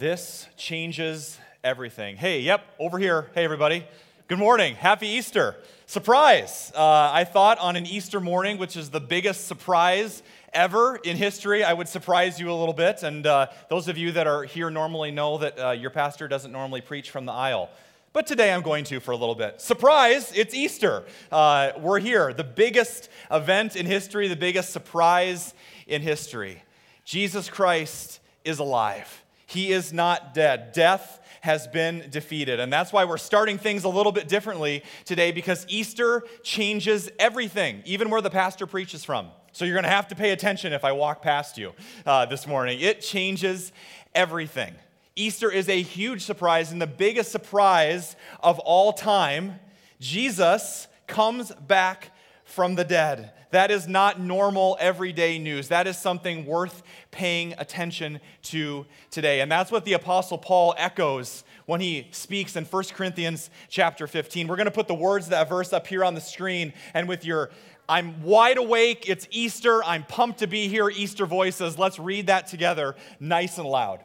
This changes everything. Hey, yep, over here. Hey, everybody. Good morning. Happy Easter. Surprise. I thought on an Easter morning, which is the biggest surprise ever in history, I would surprise you a little bit. And those of you that are here normally know that your pastor doesn't normally preach from the aisle. But today I'm going to for a little bit. Surprise, it's Easter. We're here. The biggest event in history, the biggest surprise in history. Jesus Christ is alive. He is not dead. Death has been defeated. And that's why we're starting things a little bit differently today, because Easter changes everything, even where the pastor preaches from. So you're going to have to pay attention if I walk past you this morning. It changes everything. Easter is a huge surprise, and the biggest surprise of all time, Jesus comes back from the dead. That is not normal everyday news. That is something worth paying attention to today. And that's what the Apostle Paul echoes when he speaks in 1 Corinthians chapter 15. We're going to put the words of that verse up here on the screen, and with your "I'm wide awake, it's Easter, I'm pumped to be here" Easter voices, let's read that together nice and loud.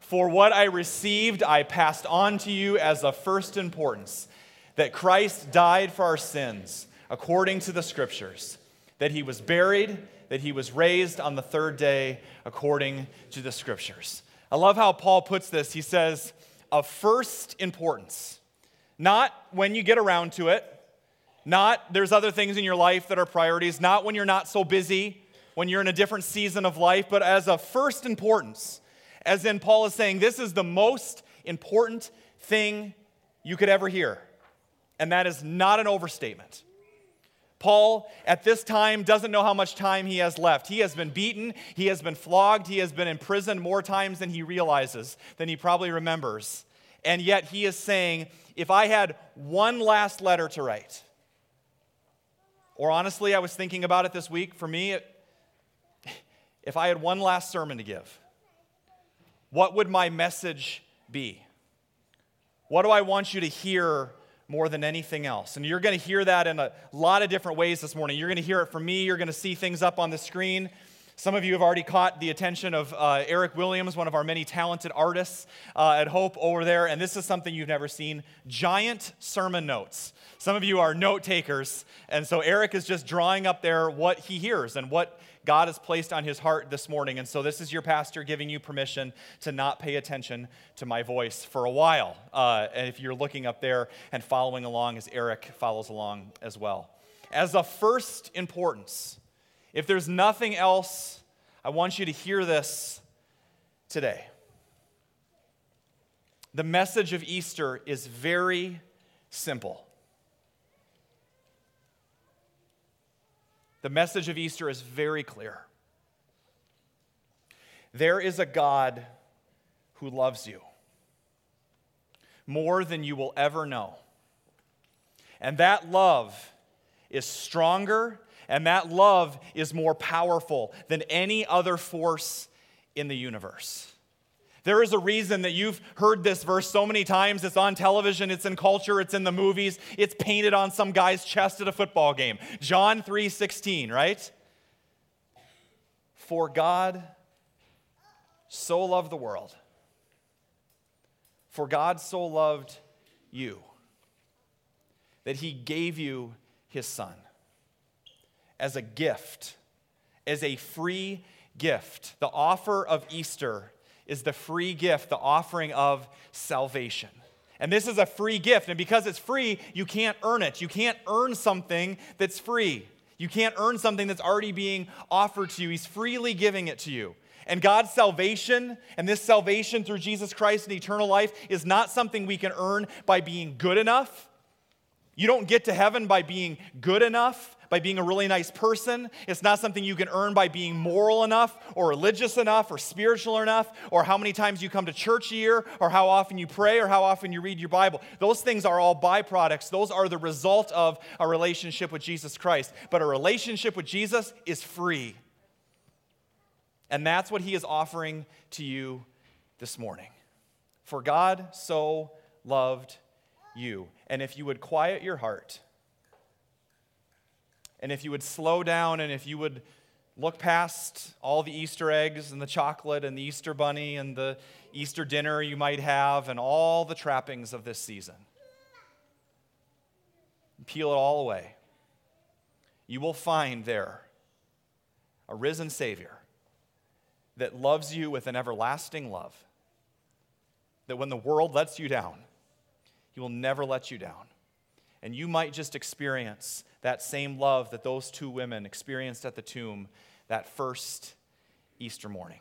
"For what I received, I passed on to you as of first importance, that Christ died for our sins, according to the Scriptures, that he was buried, that he was raised on the third day, according to the Scriptures." I love how Paul puts this. He says, of first importance. Not when you get around to it. Not there's other things in your life that are priorities. Not when you're not so busy, when you're in a different season of life, but as of first importance. As in, Paul is saying, this is the most important thing you could ever hear. And that is not an overstatement. Paul, at this time, doesn't know how much time he has left. He has been beaten, he has been flogged, he has been imprisoned more times than he realizes, than he probably remembers. And yet he is saying, if I had one last letter to write, or honestly, I was thinking about it this week, for me, if I had one last sermon to give, what would my message be? What do I want you to hear more than anything else? And you're going to hear that in a lot of different ways this morning. You're going to hear it from me. You're going to see things up on the screen. Some of you have already caught the attention of Eric Williams, one of our many talented artists at Hope over there. And this is something you've never seen, giant sermon notes. Some of you are note takers. And so Eric is just drawing up there what he hears and what God has placed on his heart this morning, and so this is your pastor giving you permission to not pay attention to my voice for a while, and if you're looking up there and following along as Eric follows along as well. As a first importance, if there's nothing else, I want you to hear this today. The message of Easter is very simple. The message of Easter is very clear. There is a God who loves you more than you will ever know. And that love is stronger, and that love is more powerful than any other force in the universe. There is a reason that you've heard this verse so many times. It's on television, it's in culture, it's in the movies, it's painted on some guy's chest at a football game. John 3:16, right? For God so loved the world. For God so loved you that he gave you his son as a gift, as a free gift. The offer of Easter is the free gift, the offering of salvation. And this is a free gift, and because it's free, you can't earn it. You can't earn something that's free. You can't earn something that's already being offered to you. He's freely giving it to you. And God's salvation, and this salvation through Jesus Christ and eternal life, is not something we can earn by being good enough. You don't get to heaven by being good enough, by being a really nice person. It's not something you can earn by being moral enough or religious enough or spiritual enough or how many times you come to church a year or how often you pray or how often you read your Bible. Those things are all byproducts. Those are the result of a relationship with Jesus Christ. But a relationship with Jesus is free. And that's what he is offering to you this morning. For God so loved you. And if you would quiet your heart, and if you would slow down, and if you would Look past all the Easter eggs and the chocolate and the Easter bunny and the Easter dinner you might have and all the trappings of this season. Peel it all away. You will find there a risen Savior that loves you with an everlasting love, that when the world lets you down, He will never let you down. And you might just experience that same love that those two women experienced at the tomb that first Easter morning.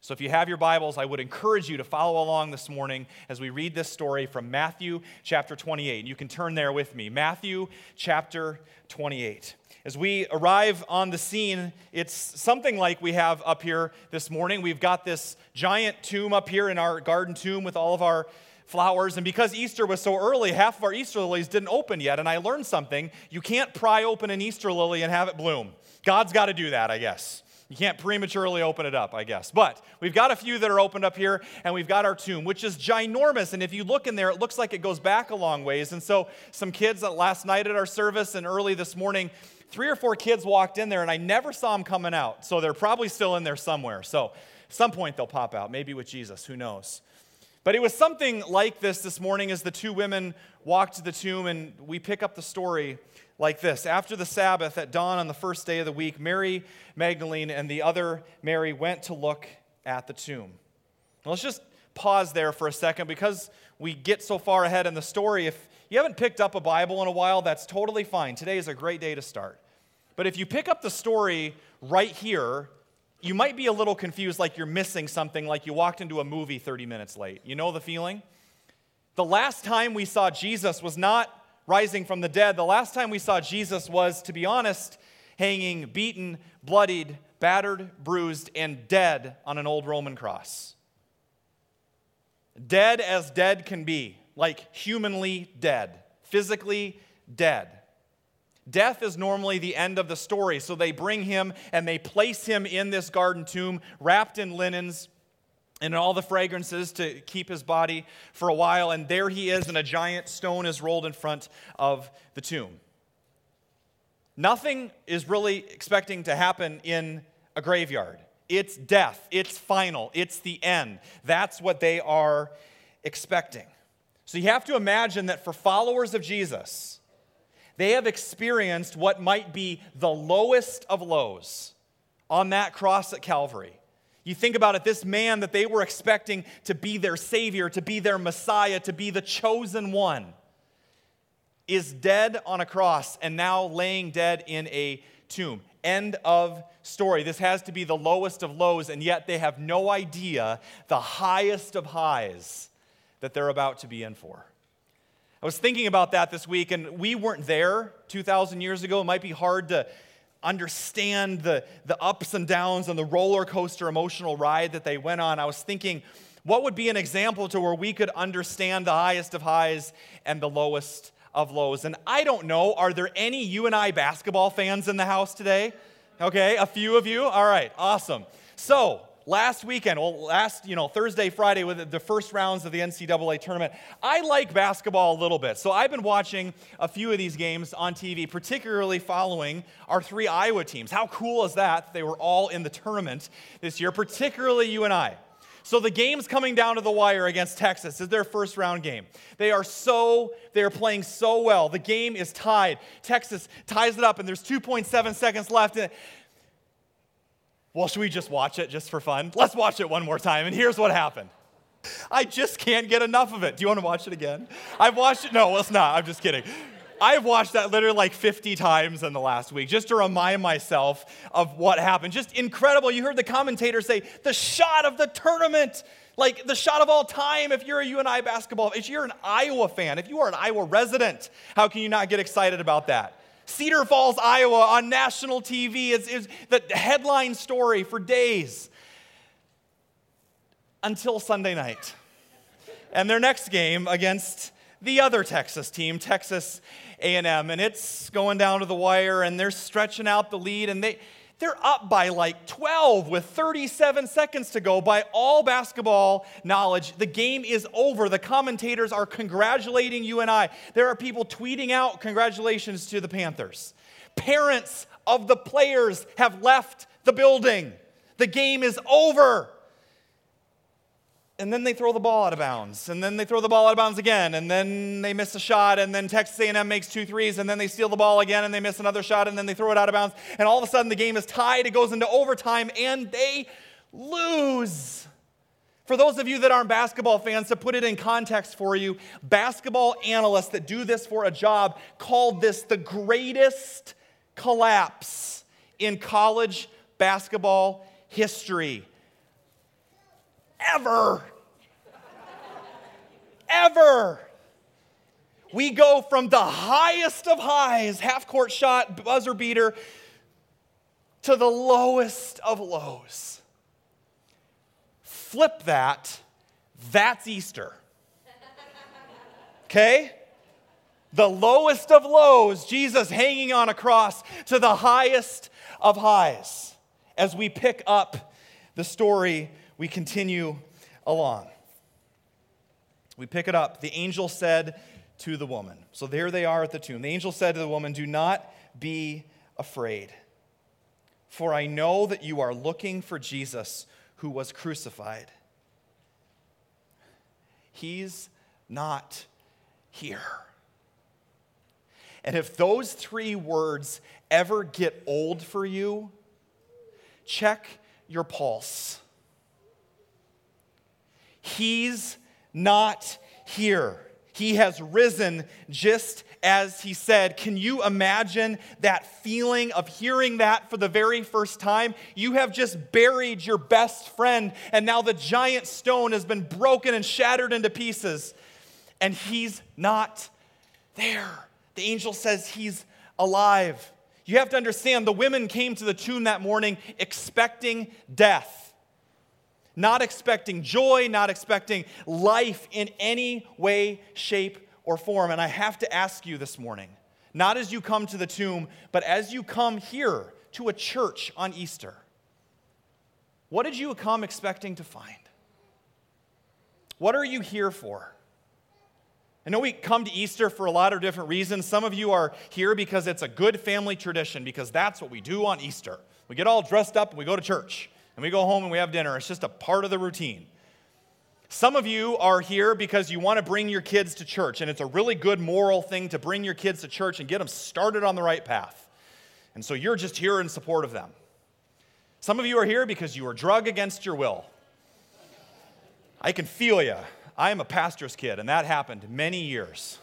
So if you have your Bibles, I would encourage you to follow along this morning as we read this story from Matthew chapter 28. And you can turn there with me. Matthew chapter 28. As we arrive on the scene, it's something like we have up here this morning. We've got this giant tomb up here in our garden tomb with all of our flowers, and because Easter was so early, half of our Easter lilies didn't open yet, and I learned something. You can't pry open an Easter lily and have it bloom. God's got to do that, I guess. You can't prematurely open it up, I guess. But we've got a few that are opened up here, and we've got our tomb, which is ginormous, and if you look in there, it looks like it goes back a long ways, and so some kids last night at our service and early this morning, 3 or 4 kids walked in there, and I never saw them coming out, so they're probably still in there somewhere. So at some point they'll pop out, maybe with Jesus, who knows. But it was something like this morning as the two women walked to the tomb, and we pick up the story like this. After the Sabbath, at dawn on the first day of the week, Mary Magdalene and the other Mary went to look at the tomb. Now, let's just pause there for a second because we get so far ahead in the story. If you haven't picked up a Bible in a while, that's totally fine. Today is a great day to start. But if you pick up the story right here, you might be a little confused, like you're missing something, like you walked into a movie 30 minutes late. You know the feeling? The last time we saw Jesus was not rising from the dead. The last time we saw Jesus was, to be honest, hanging, beaten, bloodied, battered, bruised, and dead on an old Roman cross. Dead as dead can be, like humanly dead, physically dead. Death is normally the end of the story, so they bring him and they place him in this garden tomb, wrapped in linens and in all the fragrances to keep his body for a while, and there he is, and a giant stone is rolled in front of the tomb. Nothing is really expecting to happen in a graveyard. It's death. It's final. It's the end. That's what they are expecting. So you have to imagine that for followers of Jesus, they have experienced what might be the lowest of lows on that cross at Calvary. You think about it, this man that they were expecting to be their Savior, to be their Messiah, to be the chosen one, is dead on a cross and now laying dead in a tomb. End of story. This has to be the lowest of lows, and yet they have no idea the highest of highs that they're about to be in for. I was thinking about that this week, and we weren't there 2,000 years ago. It might be hard to understand the ups and downs and the roller coaster emotional ride that they went on. I was thinking, what would be an example to where we could understand the highest of highs and the lowest of lows? And I don't know, are there any you and I basketball fans in the house today? Okay, a few of you? All right, awesome. So, Thursday, Friday, with the first rounds of the NCAA tournament. I like basketball a little bit, so I've been watching a few of these games on TV, particularly following our 3 Iowa teams. How cool is that? They were all in the tournament this year, particularly you and I. So the game's coming down to the wire against Texas. This is their first round game. They are playing so well. The game is tied. Texas ties it up, and there's 2.7 seconds left. Well, should we just watch it just for fun? Let's watch it one more time, and here's what happened. I just can't get enough of it. Do you want to watch it again? I've watched it. No, let's not. I'm just kidding. I've watched that literally like 50 times in the last week just to remind myself of what happened. Just incredible. You heard the commentator say, the shot of the tournament, like the shot of all time if you're a U&I basketball fan. If you're an Iowa fan, if you are an Iowa resident, how can you not get excited about that? Cedar Falls, Iowa, on national TV is the headline story for days until Sunday night. And their next game against the other Texas team, Texas A&M, and it's going down to the wire, and they're stretching out the lead, and they're up by like 12 with 37 seconds to go. By all basketball knowledge, the game is over. The commentators are congratulating you and I. There are people tweeting out congratulations to the Panthers. Parents of the players have left the building. The game is over. And then they throw the ball out of bounds. And then they throw the ball out of bounds again. And then they miss a shot. And then Texas A&M makes 2 threes. And then they steal the ball again. And they miss another shot. And then they throw it out of bounds. And all of a sudden, the game is tied. It goes into overtime. And they lose. For those of you that aren't basketball fans, to put it in context for you, basketball analysts that do this for a job called this the greatest collapse in college basketball history. Ever. We go from the highest of highs, half-court shot, buzzer beater, to the lowest of lows. Flip that, that's Easter. Okay? The lowest of lows, Jesus hanging on a cross, to the highest of highs. As we pick up the story, we continue along. We pick it up. The angel said to the woman. So there they are at the tomb. The angel said to the woman, "Do not be afraid, for I know that you are looking for Jesus who was crucified. He's not here." And if those 3 words ever get old for you, check your pulse. He's not here. He has risen just as he said. Can you imagine that feeling of hearing that for the very first time? You have just buried your best friend, and now the giant stone has been broken and shattered into pieces, and he's not there. The angel says he's alive. You have to understand, the women came to the tomb that morning expecting death. Not expecting joy, not expecting life in any way, shape, or form. And I have to ask you this morning, not as you come to the tomb, but as you come here to a church on Easter, what did you come expecting to find? What are you here for? I know we come to Easter for a lot of different reasons. Some of you are here because it's a good family tradition, because that's what we do on Easter. We get all dressed up and we go to church. And we go home and we have dinner. It's just a part of the routine. Some of you are here because you want to bring your kids to church, and it's a really good moral thing to bring your kids to church and get them started on the right path. And so you're just here in support of them. Some of you are here because you were drugged against your will. I can feel you. I am a pastor's kid, and that happened many years.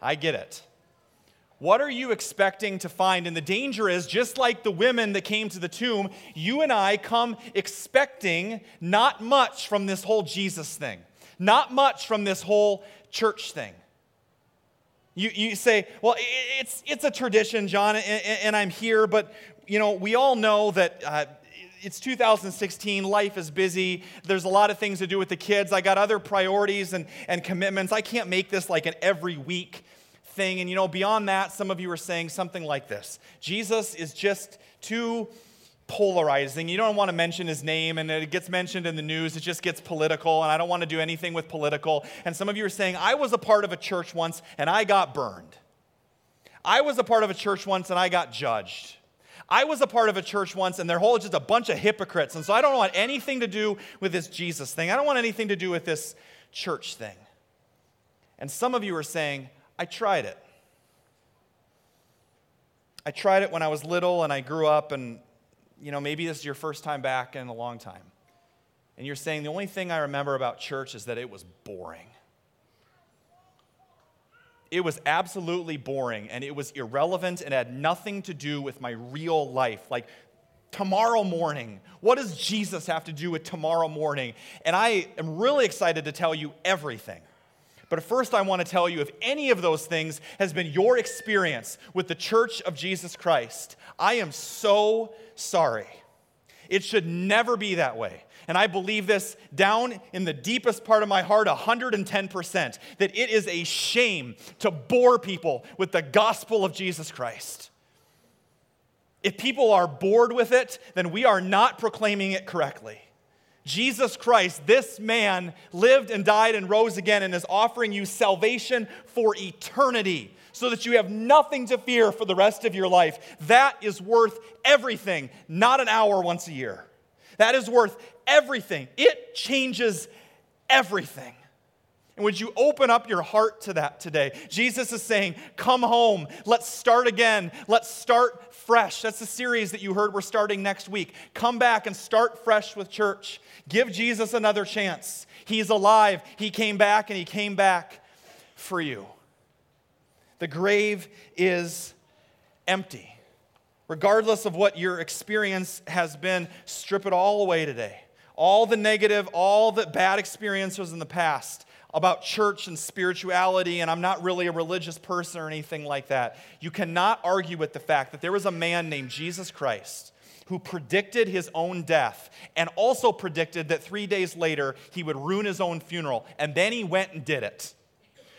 I get it. What are you expecting to find? And the danger is, just like the women that came to the tomb, you and I come expecting not much from this whole Jesus thing, not much from this whole church thing. You say, well, it's a tradition, John, and I'm here, but you know, we all know that it's 2016, life is busy, there's a lot of things to do with the kids, I got other priorities and commitments, I can't make this like an every week thing. And you know, beyond that, some of you are saying something like this: Jesus is just too polarizing. You don't want to mention his name, and it gets mentioned in the news, it just gets political, and I don't want to do anything with political. And some of you are saying, I was a part of a church once and I got burned. I was a part of a church once and I got judged. I was a part of a church once and their whole just a bunch of hypocrites, and so I don't want anything to do with this Jesus thing. I don't want anything to do with this church thing. And some of you are saying, I tried it when I was little and I grew up, and, you know, maybe this is your first time back in a long time. And you're saying, the only thing I remember about church is that it was boring. It was absolutely boring, and it was irrelevant and had nothing to do with my real life. Like, tomorrow morning, what does Jesus have to do with tomorrow morning? And I am really excited to tell you everything. But first, I want to tell you, if any of those things has been your experience with the Church of Jesus Christ, I am so sorry. It should never be that way. And I believe this down in the deepest part of my heart, 110%, that it is a shame to bore people with the gospel of Jesus Christ. If people are bored with it, then we are not proclaiming it correctly. Jesus Christ, this man, lived and died and rose again and is offering you salvation for eternity so that you have nothing to fear for the rest of your life. That is worth everything, not an hour once a year. That is worth everything. It changes everything. And would you open up your heart to that today? Jesus is saying, come home. Let's start again. Let's start fresh. That's the series that you heard we're starting next week. Come back and start fresh with church. Give Jesus another chance. He's alive. He came back, and he came back for you. The grave is empty. Regardless of what your experience has been, strip it all away today. All the negative, all the bad experiences in the past about church and spirituality, and I'm not really a religious person or anything like that. You cannot argue with the fact that there was a man named Jesus Christ who predicted his own death and also predicted that 3 days later he would ruin his own funeral, and then he went and did it.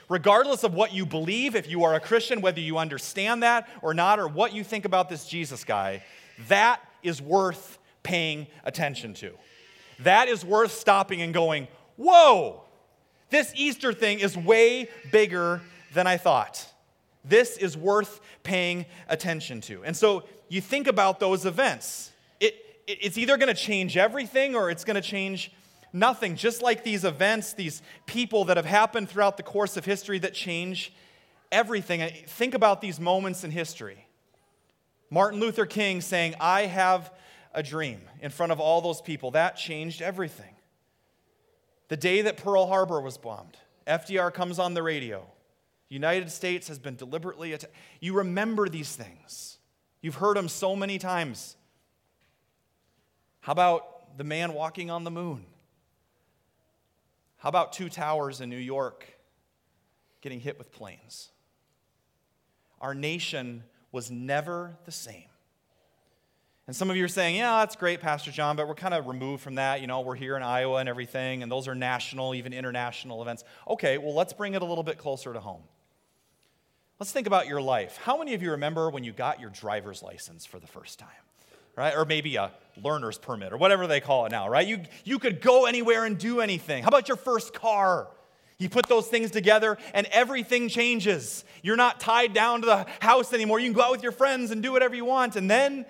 Regardless of what you believe, if you are a Christian, whether you understand that or not, or what you think about this Jesus guy, that is worth paying attention to. That is worth stopping and going, whoa! This Easter thing is way bigger than I thought. This is worth paying attention to. And so you think about those events. It's either going to change everything or it's going to change nothing. Just like these events, these people that have happened throughout the course of history that change everything. Think about these moments in history. Martin Luther King saying, I have a dream, in front of all those people. That changed everything. The day that Pearl Harbor was bombed, FDR comes on the radio. The United States has been deliberately attacked. You remember these things. You've heard them so many times. How about the man walking on the moon? How about two towers in New York getting hit with planes? Our nation was never the same. And some of you are saying, yeah, that's great, Pastor John, but we're kind of removed from that. You know, we're here in Iowa and everything, and those are national, even international events. Okay, well, let's bring it a little bit closer to home. Let's think about your life. How many of you remember when you got your driver's license for the first time, right? Or maybe a learner's permit or whatever they call it now, right? You could go anywhere and do anything. How about your first car? You put those things together and everything changes. You're not tied down to the house anymore. You can go out with your friends and do whatever you want, and then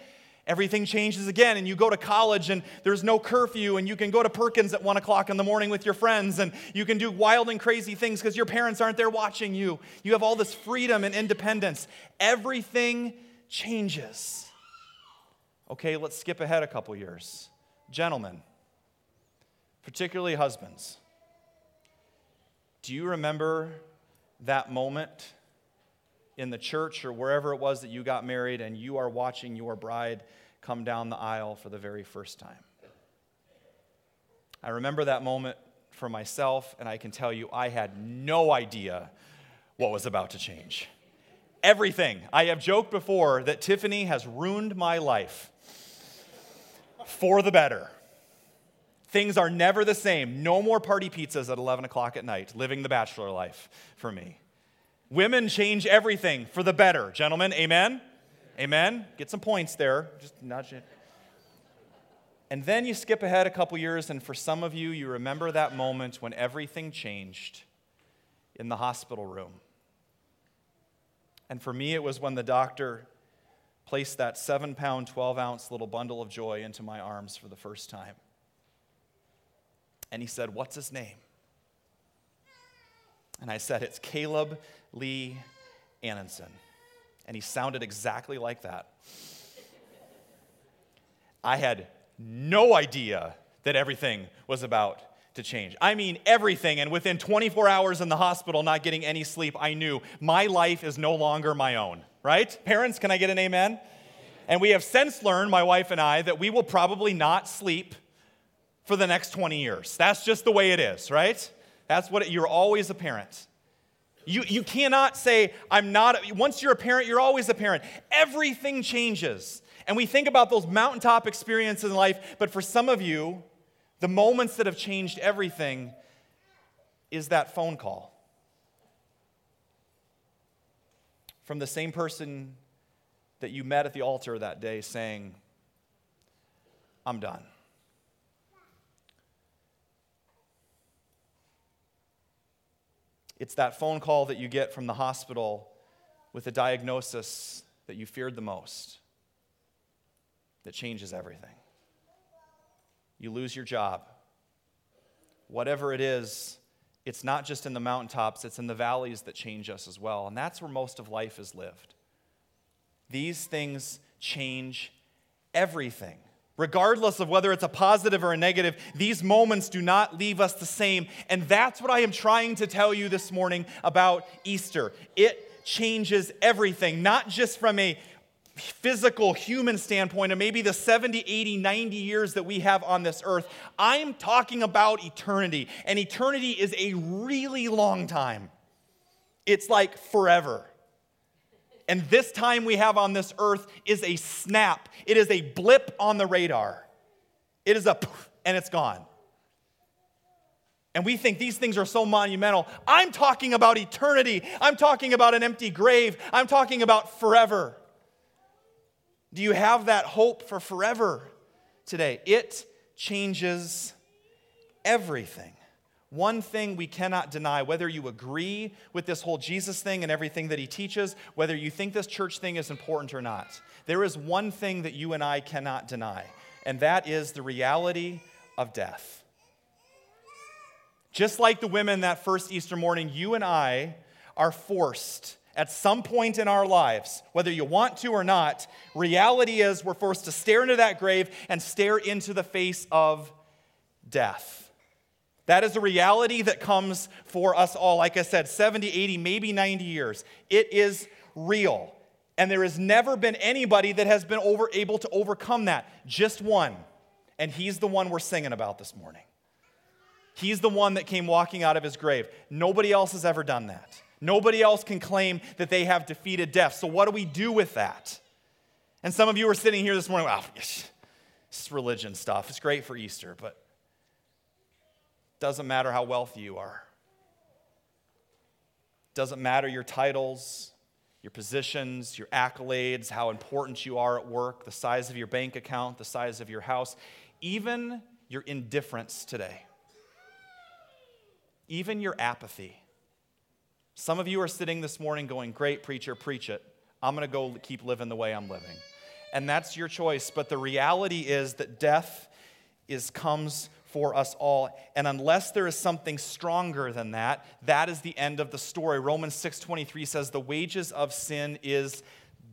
everything changes again, and you go to college, and there's no curfew, and you can go to Perkins at 1 o'clock in the morning with your friends, and you can do wild and crazy things because your parents aren't there watching you. You have all this freedom and independence. Everything changes. Okay, let's skip ahead a couple years. Gentlemen, particularly husbands, do you remember that moment in the church or wherever it was that you got married and you are watching your bride come down the aisle for the very first time? I remember that moment for myself, and I can tell you I had no idea what was about to change. Everything. I have joked before that Tiffany has ruined my life for the better. Things are never the same. No more party pizzas at 11 o'clock at night, living the bachelor life for me. Women change everything for the better. Gentlemen, amen? Amen? Get some points there. Just nudge it. And then you skip ahead a couple years, and for some of you, you remember that moment when everything changed in the hospital room. And for me, it was when the doctor placed that 7-pound, 12-ounce little bundle of joy into my arms for the first time. And he said, "What's his name?" And I said, "It's Caleb Lee Ananson." And he sounded exactly like that. I had no idea that everything was about to change. I mean everything. And within 24 hours in the hospital, not getting any sleep, I knew my life is no longer my own, right? Parents, can I get an amen? Amen. And we have since learned, my wife and I, that we will probably not sleep for the next 20 years. That's just the way it is, right? That's what you're always a parent. You cannot say, I'm not. Once you're a parent, you're always a parent. Everything changes. And we think about those mountaintop experiences in life, but for some of you, the moments that have changed everything is that phone call from the same person that you met at the altar that day saying, "I'm done. It's that phone call that you get from the hospital with a diagnosis that you feared the most that changes everything. You lose your job. Whatever it is, it's not just in the mountaintops, it's in the valleys that change us as well. And that's where most of life is lived. These things change everything. Regardless of whether it's a positive or a negative, these moments do not leave us the same. And that's what I am trying to tell you this morning about Easter. It changes everything, not just from a physical human standpoint and maybe the 70, 80, 90 years that we have on this earth. I'm talking about eternity. And eternity is a really long time. It's like forever. And this time we have on this earth is a snap. It is a blip on the radar. It is a poof, and it's gone. And we think these things are so monumental. I'm talking about eternity. I'm talking about an empty grave. I'm talking about forever. Do you have that hope for forever today? It changes everything. One thing we cannot deny, whether you agree with this whole Jesus thing and everything that he teaches, whether you think this church thing is important or not, there is one thing that you and I cannot deny, and that is the reality of death. Just like the women that first Easter morning, you and I are forced at some point in our lives, whether you want to or not. Reality is we're forced to stare into that grave and stare into the face of death. That is a reality that comes for us all. Like I said, 70, 80, maybe 90 years. It is real. And there has never been anybody that has been able to overcome that. Just one. And he's the one we're singing about this morning. He's the one that came walking out of his grave. Nobody else has ever done that. Nobody else can claim that they have defeated death. So what do we do with that? And some of you are sitting here this morning, wow, this is religion stuff. It's great for Easter, but doesn't matter how wealthy you are. Doesn't matter your titles, your positions, your accolades, how important you are at work, the size of your bank account, the size of your house, even your indifference today. Even your apathy. Some of you are sitting this morning going, great preacher, preach it. I'm going to go keep living the way I'm living. And that's your choice. But the reality is that death comes for us all. And unless there is something stronger than that, that is the end of the story. Romans 6:23 says, the wages of sin is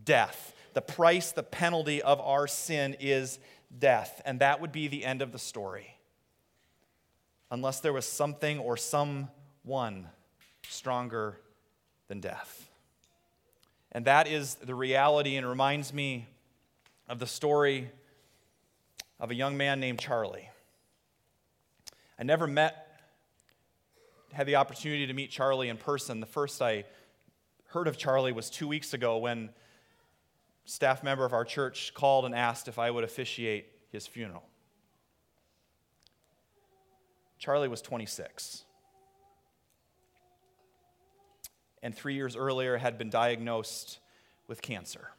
death. The price, the penalty of our sin is death. And that would be the end of the story. Unless there was something or someone stronger than death. And that is the reality, and reminds me of the story of a young man named Charlie. I never had the opportunity to meet Charlie in person. The first I heard of Charlie was 2 weeks ago when a staff member of our church called and asked if I would officiate his funeral. Charlie was 26. And 3 years earlier had been diagnosed with cancer.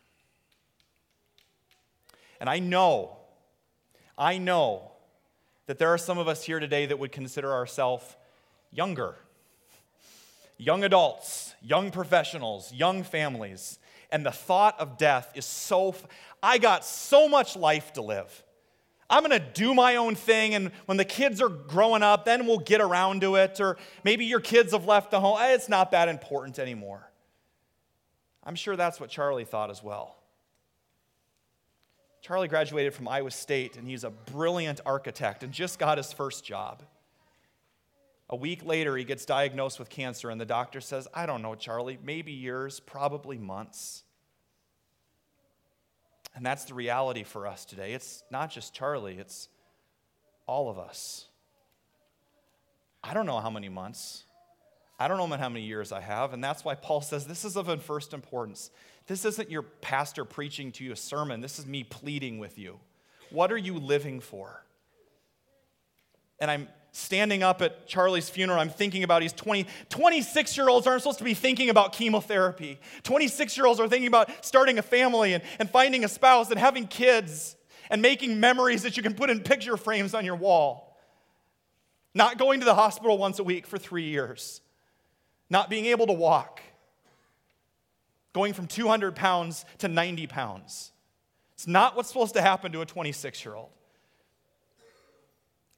And I know that there are some of us here today that would consider ourselves younger. Young adults, young professionals, young families. And the thought of death is I got so much life to live. I'm going to do my own thing, and when the kids are growing up, then we'll get around to it. Or maybe your kids have left the home. It's not that important anymore. I'm sure that's what Charlie thought as well. Charlie graduated from Iowa State, and he's a brilliant architect and just got his first job. A week later, he gets diagnosed with cancer, and the doctor says, I don't know, Charlie, maybe years, probably months. And that's the reality for us today. It's not just Charlie, it's all of us. I don't know how many months. I don't know how many years I have, and that's why Paul says this is of first importance. This isn't your pastor preaching to you a sermon. This is me pleading with you. What are you living for? And I'm standing up at Charlie's funeral. I'm thinking about he's 26-year-olds aren't supposed to be thinking about chemotherapy. 26-year-olds are thinking about starting a family and finding a spouse and having kids and making memories that you can put in picture frames on your wall. Not going to the hospital once a week for 3 years. not being able to walk, going from 200 pounds to 90 pounds. It's not what's supposed to happen to a 26-year-old.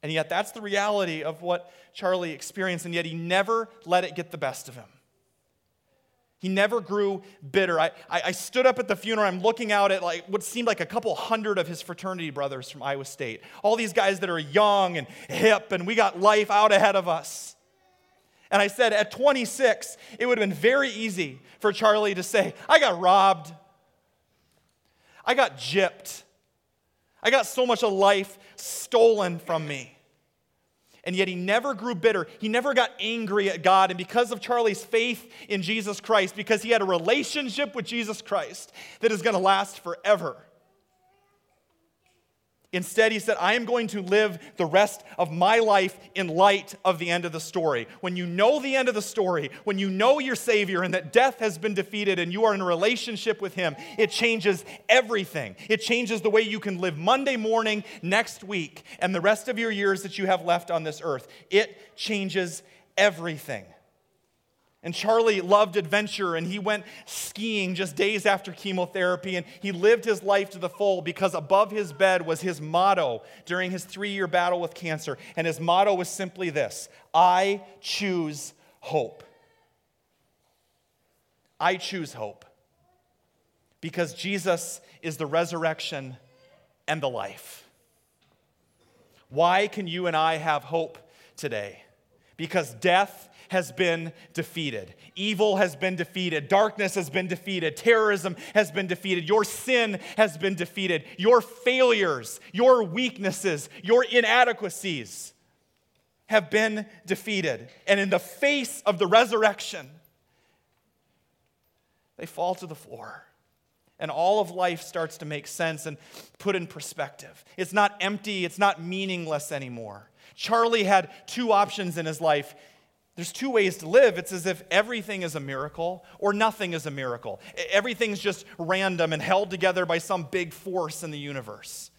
And yet that's the reality of what Charlie experienced, and yet he never let it get the best of him. He never grew bitter. I stood up at the funeral. I'm looking out at like what seemed like a couple hundred of his fraternity brothers from Iowa State. All these guys that are young and hip, and we got life out ahead of us. And I said, at 26, it would have been very easy for Charlie to say, I got robbed. I got gypped. I got so much of life stolen from me. And yet he never grew bitter. He never got angry at God. And because of Charlie's faith in Jesus Christ, because he had a relationship with Jesus Christ that is going to last forever. Instead, he said, I am going to live the rest of my life in light of the end of the story. When you know the end of the story, when you know your Savior and that death has been defeated and you are in a relationship with him, it changes everything. It changes the way you can live Monday morning, next week, and the rest of your years that you have left on this earth. It changes everything. And Charlie loved adventure, and he went skiing just days after chemotherapy, and he lived his life to the full because above his bed was his motto during his 3-year battle with cancer. And his motto was simply this: I choose hope. I choose hope because Jesus is the resurrection and the life. Why can you and I have hope today? Because death has been defeated. Evil has been defeated. Darkness has been defeated. Terrorism has been defeated. Your sin has been defeated. Your failures, your weaknesses, your inadequacies have been defeated. And in the face of the resurrection, they fall to the floor. And all of life starts to make sense and put in perspective. It's not empty. It's not meaningless anymore. Charlie had two options in his life. There's two ways to live. It's as if everything is a miracle or nothing is a miracle. Everything's just random and held together by some big force in the universe.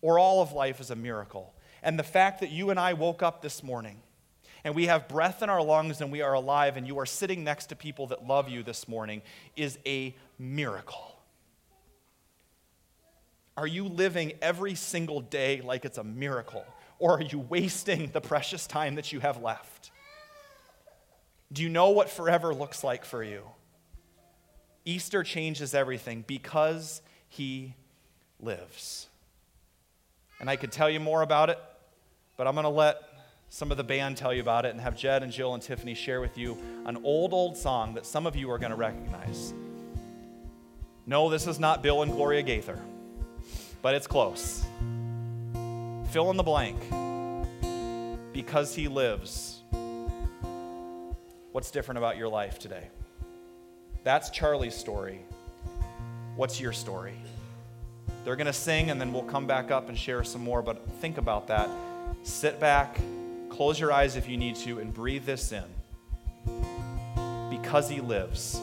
Or all of life is a miracle. And the fact that you and I woke up this morning and we have breath in our lungs and we are alive and you are sitting next to people that love you this morning is a miracle. Are you living every single day like it's a miracle? Or are you wasting the precious time that you have left? Do you know what forever looks like for you? Easter changes everything because he lives. And I could tell you more about it, but I'm going to let some of the band tell you about it and have Jed and Jill and Tiffany share with you an old song that some of you are going to recognize. No, this is not Bill and Gloria Gaither, but it's close. Fill in the blank. Because he lives. What's different about your life today? That's Charlie's story. What's your story? They're going to sing, and then we'll come back up and share some more, but think about that. Sit back, close your eyes if you need to, and breathe this in. Because he lives,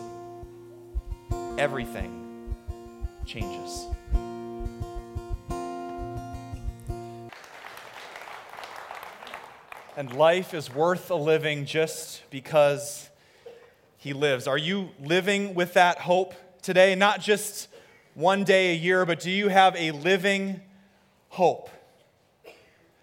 everything changes. And life is worth a living just because he lives. Are you living with that hope today? Not just one day a year, but do you have a living hope?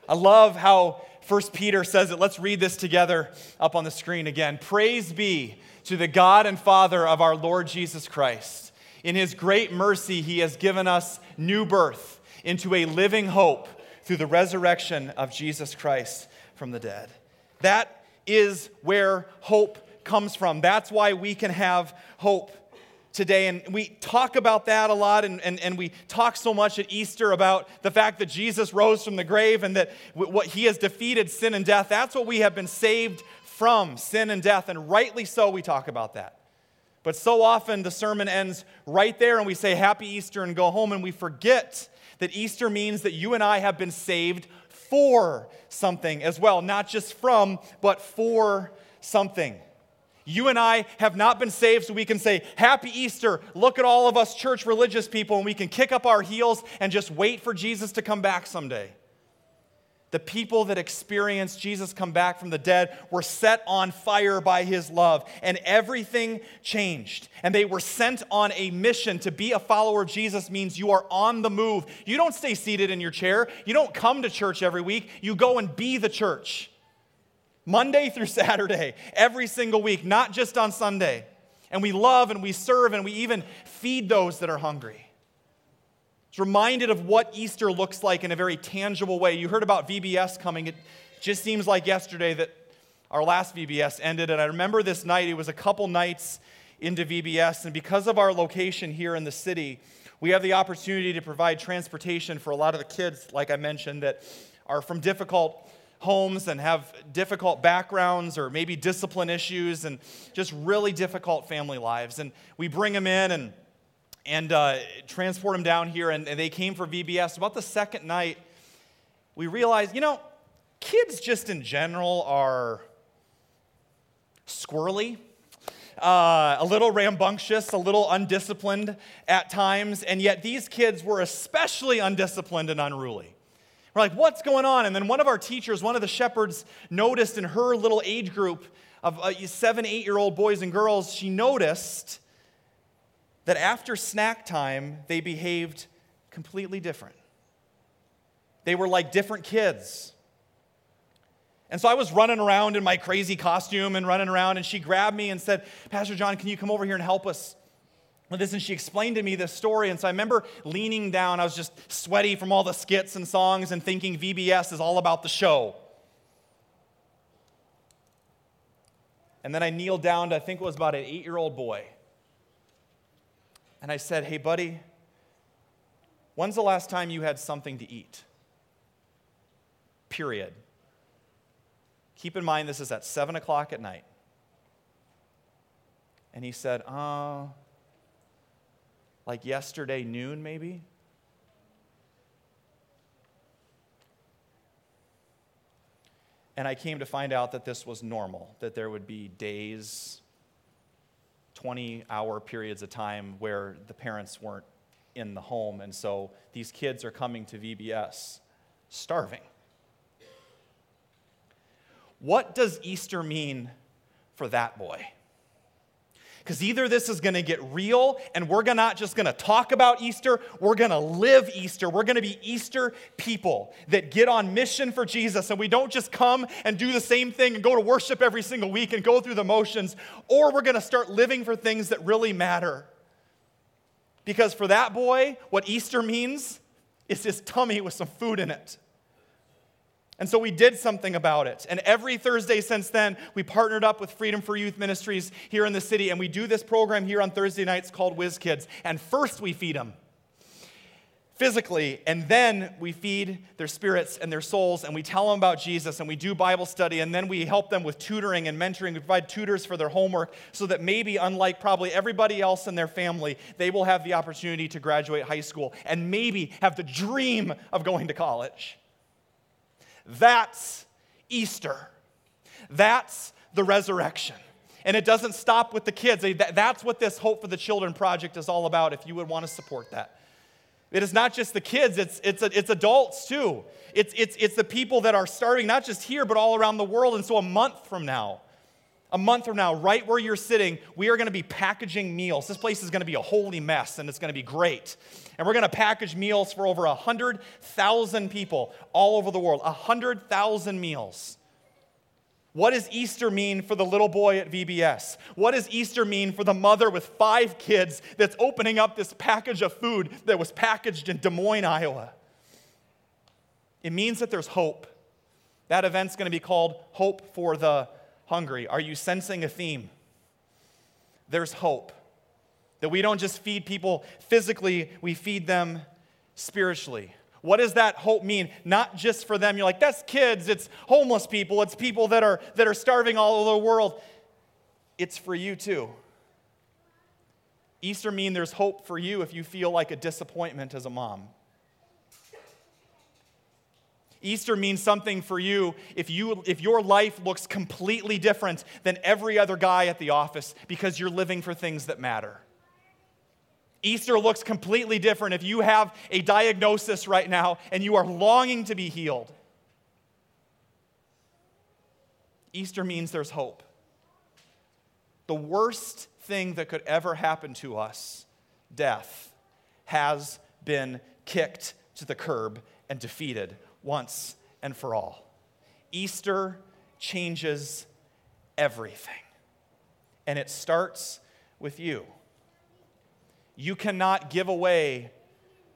I love how 1 Peter says it. Let's read this together up on the screen again. Praise be to the God and Father of our Lord Jesus Christ. In his great mercy, he has given us new birth into a living hope through the resurrection of Jesus Christ from the dead. That is where hope comes from. That's why we can have hope today. And we talk about that a lot, and we talk so much at Easter about the fact that Jesus rose from the grave and that what he has defeated sin and death. That's what we have been saved from, sin and death. And rightly so, we talk about that. But so often the sermon ends right there and we say happy Easter and go home, and we forget that Easter means that you and I have been saved for something as well, not just from, but for something. You and I have not been saved so we can say, happy Easter, look at all of us church religious people, and we can kick up our heels and just wait for Jesus to come back someday. The people that experienced Jesus come back from the dead were set on fire by his love, and everything changed. And they were sent on a mission. To be a follower of Jesus means you are on the move. You don't stay seated in your chair. You don't come to church every week. You go and be the church. Monday through Saturday, every single week, not just on Sunday. And we love and we serve and we even feed those that are hungry. It's reminded of what Easter looks like in a very tangible way. You heard about VBS coming. It just seems like yesterday that our last VBS ended. And I remember this night, it was a couple nights into VBS. And because of our location here in the city, we have the opportunity to provide transportation for a lot of the kids, like I mentioned, that are from difficult homes and have difficult backgrounds or maybe discipline issues and just really difficult family lives. And we bring them in and transport them down here, and they came for VBS. About the second night, we realized, kids just in general are squirrely, a little rambunctious, a little undisciplined at times, and yet these kids were especially undisciplined and unruly. We're like, what's going on? And then one of our teachers, one of the shepherds, noticed in her little age group of 7-8-year-old boys and girls, she noticed that after snack time, they behaved completely different. They were like different kids. And so I was running around in my crazy costume and running around, and she grabbed me and said, Pastor John, can you come over here and help us with this? And she explained to me this story. And so I remember leaning down. I was just sweaty from all the skits and songs and thinking VBS is all about the show. And then I kneeled down to, I think it was about an 8-year-old boy. And I said, hey, buddy, when's the last time you had something to eat? Period. Keep in mind, this is at 7 o'clock at night. And he said, like yesterday noon, maybe? And I came to find out that this was normal, that there would be days, 20-hour periods of time where the parents weren't in the home, and so these kids are coming to VBS starving. What does Easter mean for that boy? Because either this is going to get real, and we're not just going to talk about Easter, we're going to live Easter. We're going to be Easter people that get on mission for Jesus, and we don't just come and do the same thing and go to worship every single week and go through the motions, or we're going to start living for things that really matter. Because for that boy, what Easter means is his tummy with some food in it. And so we did something about it. And every Thursday since then, we partnered up with Freedom for Youth Ministries here in the city. And we do this program here on Thursday nights called WizKids. And first we feed them physically. And then we feed their spirits and their souls. And we tell them about Jesus. And we do Bible study. And then we help them with tutoring and mentoring. We provide tutors for their homework so that maybe, unlike probably everybody else in their family, they will have the opportunity to graduate high school and maybe have the dream of going to college. That's Easter. That's the resurrection. And it doesn't stop with the kids. That's what this Hope for the Children project is all about, if you would want to support that. It is not just the kids, it's adults too. It's the people that are starving, not just here, but all around the world. And so a month from now, right where you're sitting, we are going to be packaging meals. This place is going to be a holy mess, and it's going to be great. And we're going to package meals for over 100,000 people all over the world. 100,000 meals. What does Easter mean for the little boy at VBS? What does Easter mean for the mother with 5 kids that's opening up this package of food that was packaged in Des Moines, Iowa? It means that there's hope. That event's going to be called Hope for the Hungry. Are you sensing a theme? There's hope. That we don't just feed people physically, we feed them spiritually. What does that hope mean? Not just for them. You're like, that's kids, it's homeless people, it's people that are starving all over the world. It's for you too. Easter means there's hope for you if you feel like a disappointment as a mom. Easter means something for you if your life looks completely different than every other guy at the office because you're living for things that matter. Easter looks completely different if you have a diagnosis right now and you are longing to be healed. Easter means there's hope. The worst thing that could ever happen to us, death, has been kicked to the curb and defeated once and for all. Easter changes everything. And it starts with you. You cannot give away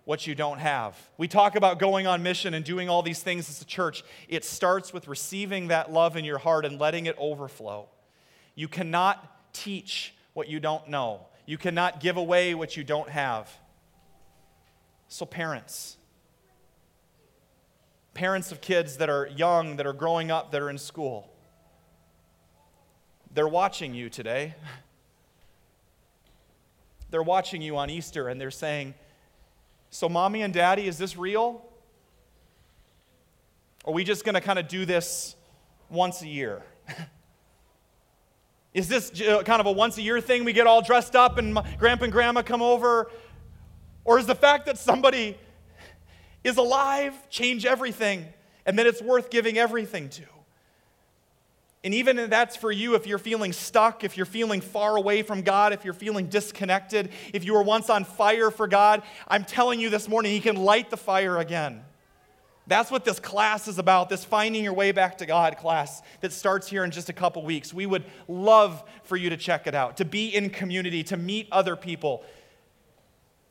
what you don't have. We talk about going on mission and doing all these things as a church. It starts with receiving that love in your heart and letting it overflow. You cannot teach what you don't know. You cannot give away what you don't have. So parents of kids that are young, that are growing up, that are in school, they're watching you today. They're watching you on Easter and they're saying, so mommy and daddy, is this real? Are we just going to kind of do this once a year? Is this kind of a once a year thing? We get all dressed up and grandpa and grandma come over? Or is the fact that somebody is alive change everything and that it's worth giving everything to? And even if that's for you, if you're feeling stuck, if you're feeling far away from God, if you're feeling disconnected, if you were once on fire for God, I'm telling you this morning, He can light the fire again. That's what this class is about, this Finding Your Way Back to God class that starts here in just a couple weeks. We would love for you to check it out, to be in community, to meet other people.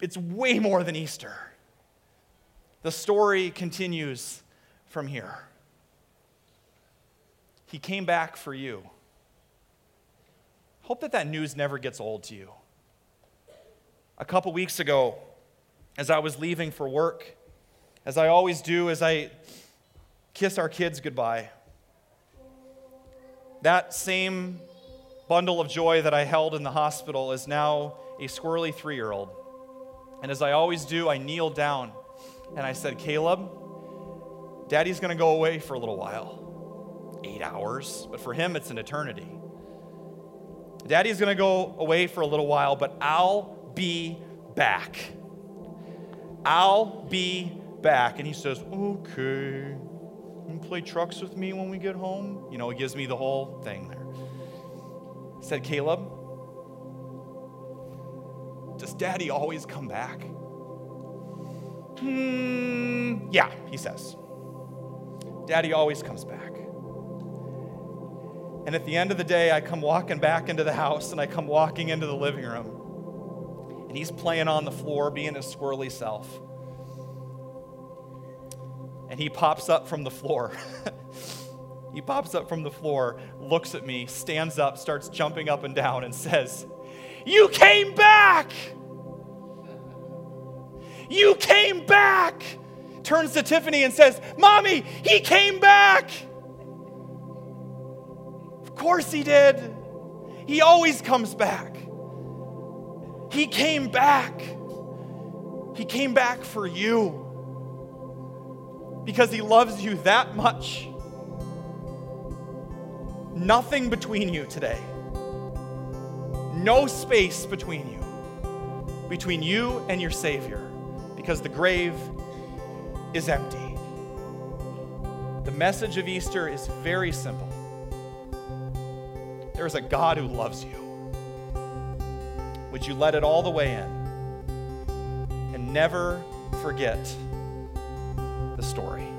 It's way more than Easter. The story continues from here. He came back for you. Hope that news never gets old to you. A couple weeks ago, as I was leaving for work, as I always do, as I kiss our kids goodbye, that same bundle of joy that I held in the hospital is now a squirrely 3-year-old. And as I always do, I kneeled down and I said, Caleb, Daddy's going to go away for a little while. 8 hours, but for him it's an eternity. Daddy's going to go away for a little while, but I'll be back. I'll be back. And he says, okay, you play trucks with me when we get home? You know, he gives me the whole thing there. I said, Caleb, does Daddy always come back? Yeah, he says. Daddy always comes back. And at the end of the day, I come walking back into the house and I come walking into the living room. And he's playing on the floor, being his squirrely self. And he pops up from the floor. He pops up from the floor, looks at me, stands up, starts jumping up and down and says, you came back! You came back! Turns to Tiffany and says, Mommy, he came back! Of course he did. He always comes back. He came back. He came back for you because he loves you that much. Nothing between you today. No space between you and your Savior, because the grave is empty. The message of Easter is very simple. There is a God who loves you. Would you let it all the way in and never forget the story?